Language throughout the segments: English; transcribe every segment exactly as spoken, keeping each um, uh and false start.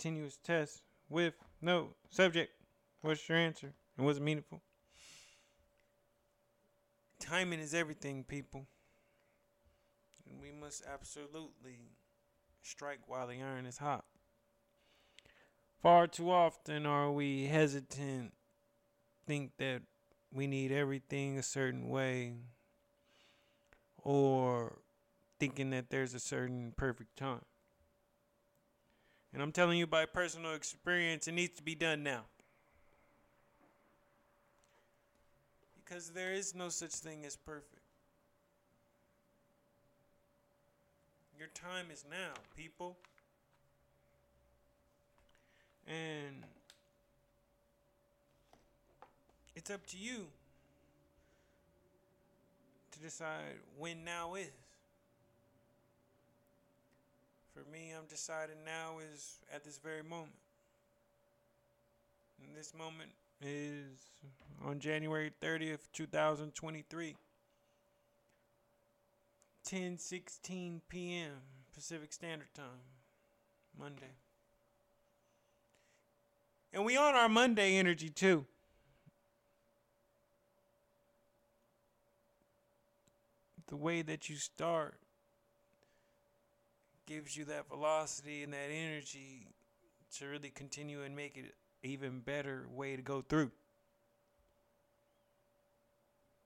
continuous test with no subject. What's your answer? And was it meaningful? Timing is everything, people. And we must absolutely strike while the iron is hot. Far too often are we hesitant, think that we need everything a certain way, or thinking that there's a certain perfect time. And I'm telling you by personal experience, it needs to be done now. Because there is no such thing as perfect. Your time is now, people. And it's up to you to decide when now is. For me, I'm deciding now is at this very moment. And this moment is on January thirtieth, twenty twenty-three. ten sixteen p.m. Pacific Standard Time. Monday. And we on our Monday energy too. The way that you start gives you that velocity and that energy to really continue and make it an even better way to go through.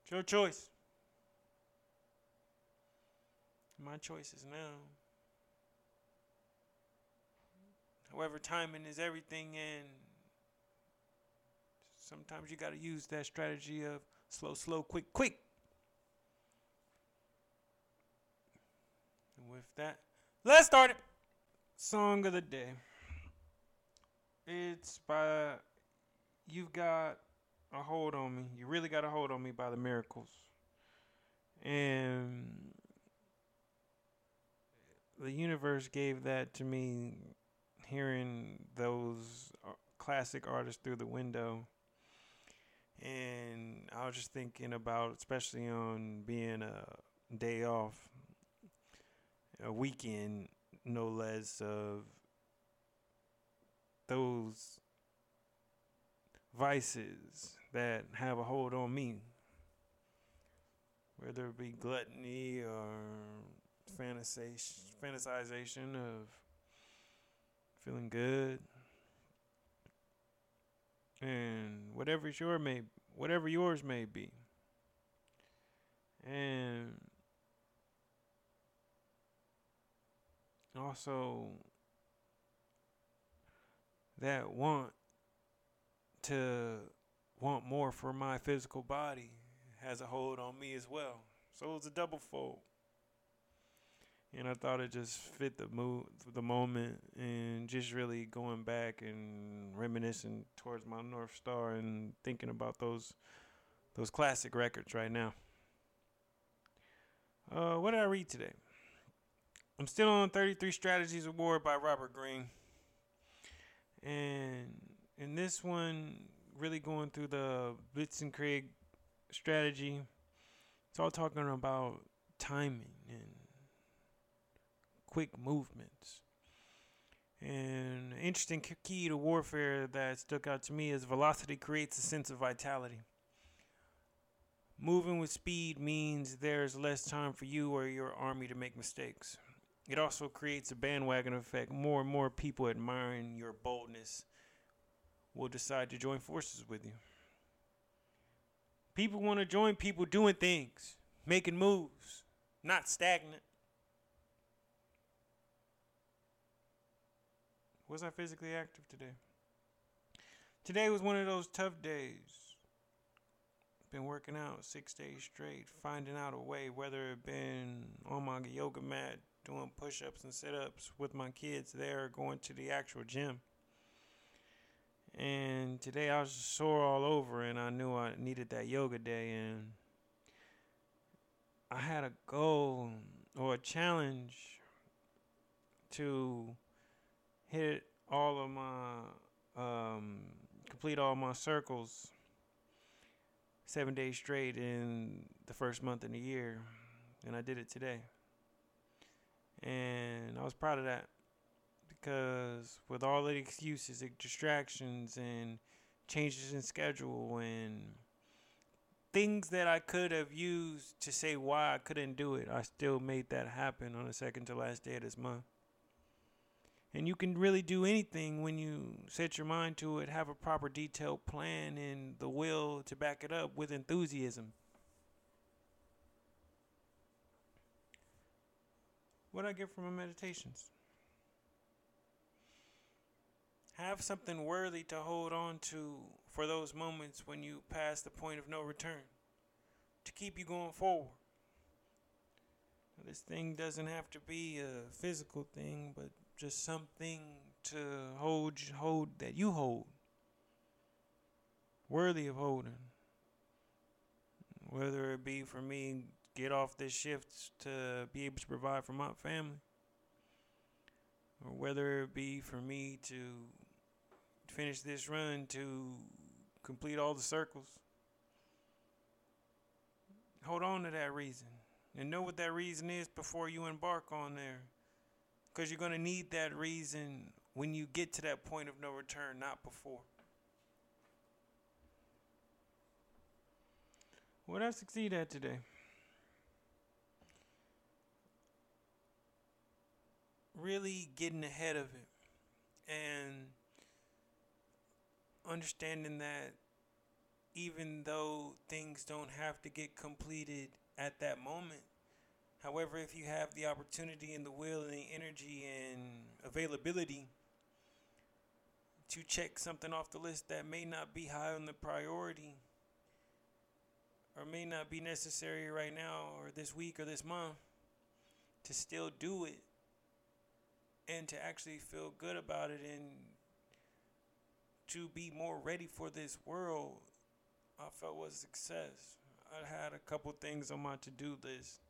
It's your choice. My choice is now. However, timing is everything, and sometimes you got to use that strategy of slow, slow, quick, quick. And with that, let's start it. Song of the day. It's by You've Got a Hold on Me. You Really Got a Hold on Me by The Miracles. And the universe gave that to me, hearing those classic artists through the window. And I was just thinking about, especially on being a day off, a weekend, no less, of those vices that have a hold on me, whether it be gluttony or fantasization, fantasization of feeling good, and whatever your may, whatever yours may be, and also that want to want more for my physical body has a hold on me as well. So it's a double fold. And I thought it just fit the mood, the moment, and just really going back and reminiscing towards my North Star and thinking about those those classic records right now. Uh, what did I read today? I'm still on thirty-three Strategies of War by Robert Greene. And in this one, really going through the Blitzkrieg strategy, it's all talking about timing and quick movements. And an interesting key to warfare that stuck out to me is velocity creates a sense of vitality. Moving with speed means there's less time for you or your army to make mistakes. It also creates a bandwagon effect. More and more people admiring your boldness will decide to join forces with you. People want to join people doing things, making moves, not stagnant. Was I physically active today? Today was one of those tough days. Been working out six days straight, finding out a way, whether it been on my yoga mat, doing push-ups and sit-ups with my kids there, going to the actual gym. And today I was sore all over, and I knew I needed that yoga day. And I had a goal or a challenge to hit all of my, um, complete all my circles seven days straight in the first month in the year. And I did it today. And I was proud of that because with all the excuses and distractions and changes in schedule and things that I could have used to say why I couldn't do it, I still made that happen on the second to last day of this month. And you can really do anything when you set your mind to it, have a proper detailed plan and the will to back it up with enthusiasm. What I get from my meditations? Have something worthy to hold on to for those moments when you pass the point of no return, to keep you going forward. This thing doesn't have to be a physical thing, but just something to hold, hold that you hold, worthy of holding. Whether it be for me, get off this shift to be able to provide for my family, or whether it be for me to finish this run to complete all the circles. Hold on to that reason and know what that reason is before you embark on there, because you're going to need that reason when you get to that point of no return, not before. What did I succeed at today? Really getting ahead of it and understanding that even though things don't have to get completed at that moment, however, if you have the opportunity and the will and the energy and availability to check something off the list that may not be high on the priority or may not be necessary right now or this week or this month, to still do it and to actually feel good about it and to be more ready for this world, I felt was success. I had a couple things on my to-do list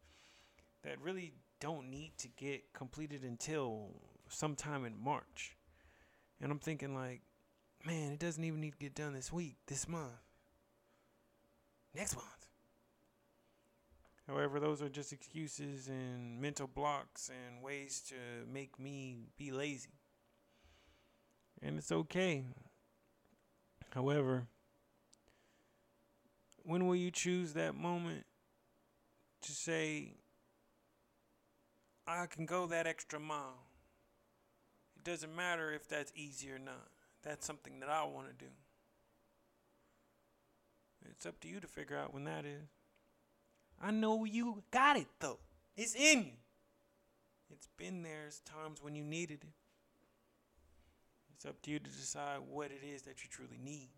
that really don't need to get completed until sometime in March. And I'm thinking like, man, it doesn't even need to get done this week, this month, next month. However, those are just excuses and mental blocks and ways to make me be lazy. And it's okay. However, when will you choose that moment to say, I can go that extra mile? It doesn't matter if that's easy or not. That's something that I want to do. It's up to you to figure out when that is. I know you got it, though. It's in you. It's been there times when you needed it. It's up to you to decide what it is that you truly need.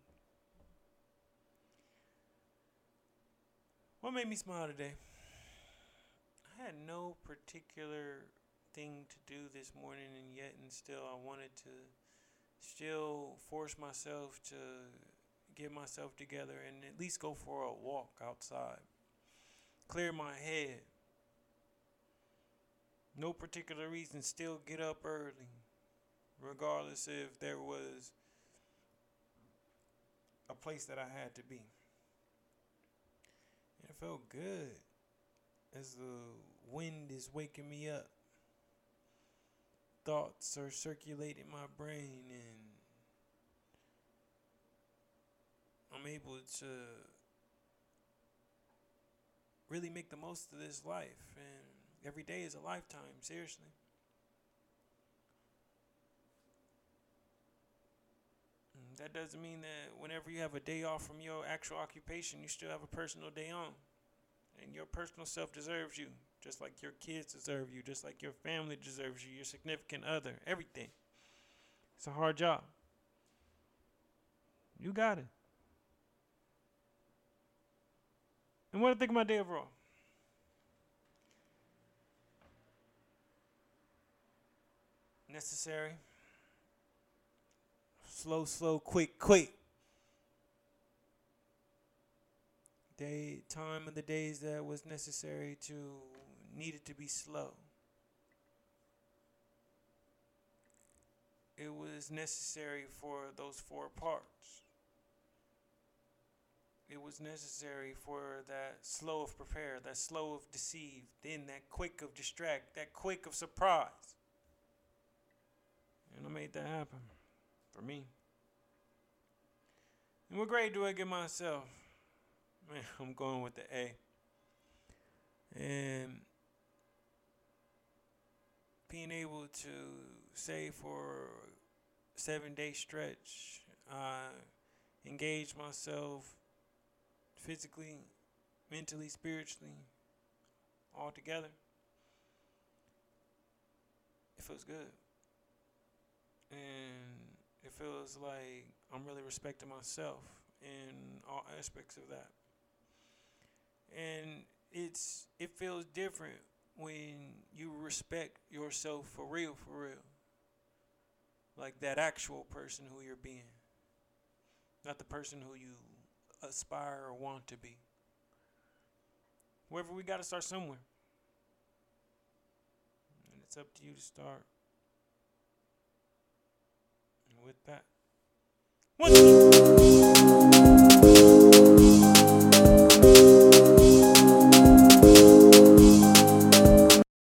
What made me smile today? I had no particular thing to do this morning, and yet and still I wanted to still force myself to get myself together and at least go for a walk outside. Clear my head. No particular reason, still get up early. Regardless if there was a place that I had to be. And it felt good as the wind is waking me up. Thoughts are circulating my brain and I'm able to really make the most of this life, and every day is a lifetime, seriously. And that doesn't mean that whenever you have a day off from your actual occupation, you still have a personal day on, and your personal self deserves you, just like your kids deserve you, just like your family deserves you, your significant other, everything. It's a hard job. You got it. And what do I think of my day overall? Necessary. Slow, slow, quick, quick. Day, time of the days that was necessary to, needed to be slow. It was necessary for those four parts. It was necessary for that slow of prepare, that slow of deceive, then that quick of distract, that quick of surprise. And I made that happen for me. And what grade do I give myself? Man, I'm going with the A. And being able to say for a seven-day stretch, uh, engage myself physically, mentally, spiritually, all together. It feels good. And it feels like I'm really respecting myself in all aspects of that. And it's it feels different when you respect yourself for real, for real. Like that actual person who you're being. Not the person who you aspire or want to be. However, we got to start somewhere. And it's up to you to start. And with that. One, two.